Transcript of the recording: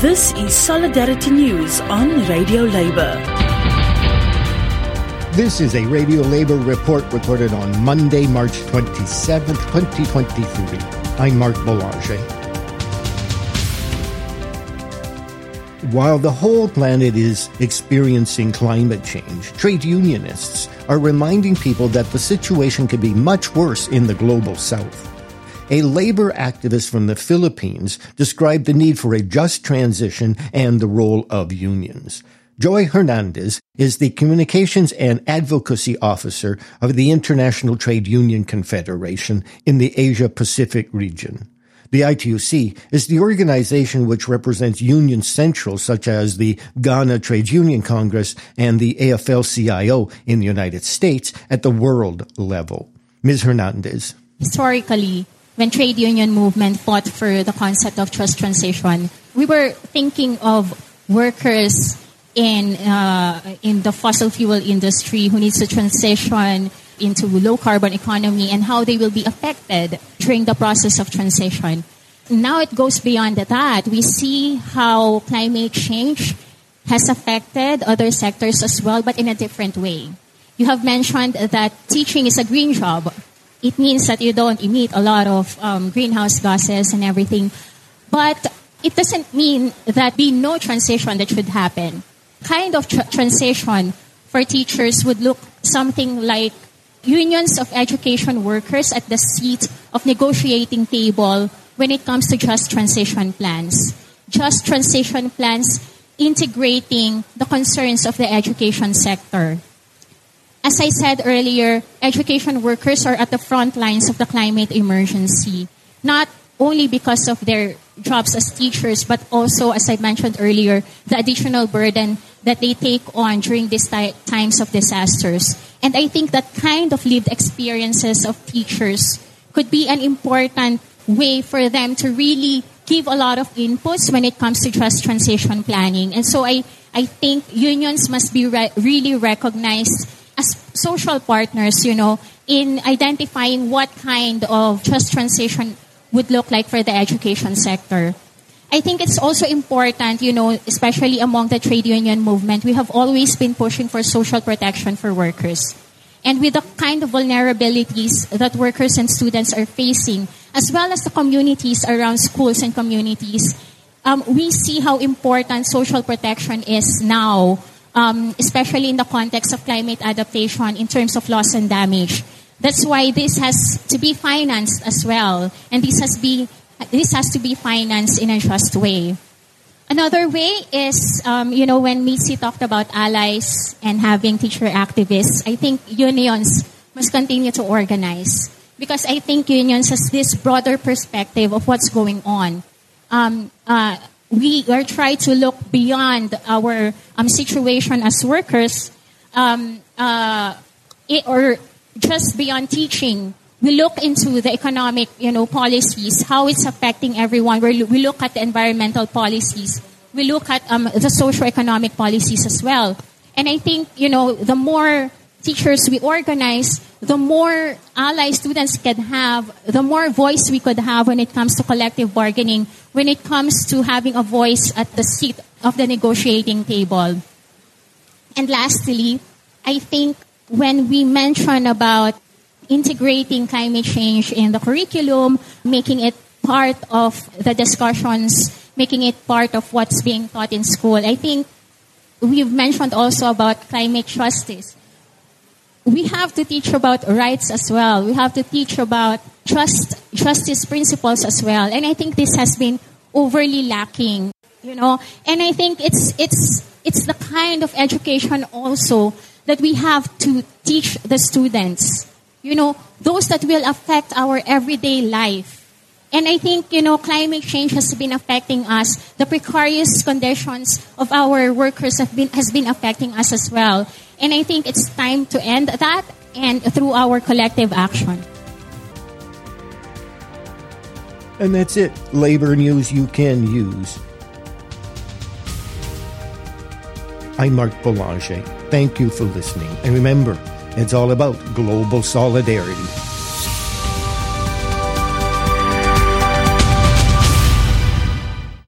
This is Solidarity News on Radio Labor. This is a Radio Labor report recorded on Monday, March 27, 2023. I'm Mark Boulanger. While the whole planet is experiencing climate change, trade unionists are reminding people that the situation could be much worse in the global south. A labor activist from the Philippines described the need for a just transition and the role of unions. Joy Hernandez is the Communications and Advocacy Officer of the International Trade Union Confederation in the Asia-Pacific region. The ITUC is the organization which represents union centrals such as the Ghana Trade Union Congress and the AFL-CIO in the United States at the world level. Ms. Hernandez. Historically, when trade union movement fought for the concept of just transition, we were thinking of workers in the fossil fuel industry who needs to transition into low-carbon economy and how they will be affected during the process of transition. Now it goes beyond that. We see how climate change has affected other sectors as well, but in a different way. You have mentioned that teaching is a green job. It means that you don't emit a lot of greenhouse gases and everything. But it doesn't mean that be no transition that should happen. Kind of transition for teachers would look something like unions of education workers at the seat of negotiating table when it comes to just transition plans. Just transition plans integrating the concerns of the education sector. As I said earlier, education workers are at the front lines of the climate emergency, not only because of their jobs as teachers, but also, as I mentioned earlier, the additional burden that they take on during these times of disasters. And I think that kind of lived experiences of teachers could be an important way for them to really give a lot of inputs when it comes to just transition planning. And so I think unions must be really recognized as social partners, in identifying what kind of just transition would look like for the education sector. I think it's also important, especially among the trade union movement, we have always been pushing for social protection for workers. And with the kind of vulnerabilities that workers and students are facing, as well as the communities around schools and communities, we see how important social protection is now, especially in the context of climate adaptation in terms of loss and damage. That's why this has to be financed as well. And this has to be financed in a just way. Another way is, when Mitzi talked about allies and having teacher activists, I think unions must continue to organize. Because I think unions has this broader perspective of what's going on. We are trying to look beyond our situation as workers or just beyond teaching. We look into the economic, policies, how it's affecting everyone. We look at the environmental policies. We look at the socioeconomic policies as well. And I think, the more teachers we organize, the more allies students can have, the more voice we could have when it comes to collective bargaining, when it comes to having a voice at the seat of the negotiating table. And lastly, I think when we mention about integrating climate change in the curriculum, making it part of the discussions, making it part of what's being taught in school, I think we've mentioned also about climate justice. We have to teach about rights as well. We have to teach about justice principles as well. And I think this has been overly lacking, And I think it's the kind of education also that we have to teach the students, those that will affect our everyday life. And I think, climate change has been affecting us. The precarious conditions of our workers has been affecting us as well. And I think it's time to end that and through our collective action. And that's it. Labor news you can use. I'm Mark Boulanger. Thank you for listening. And remember, it's all about global solidarity.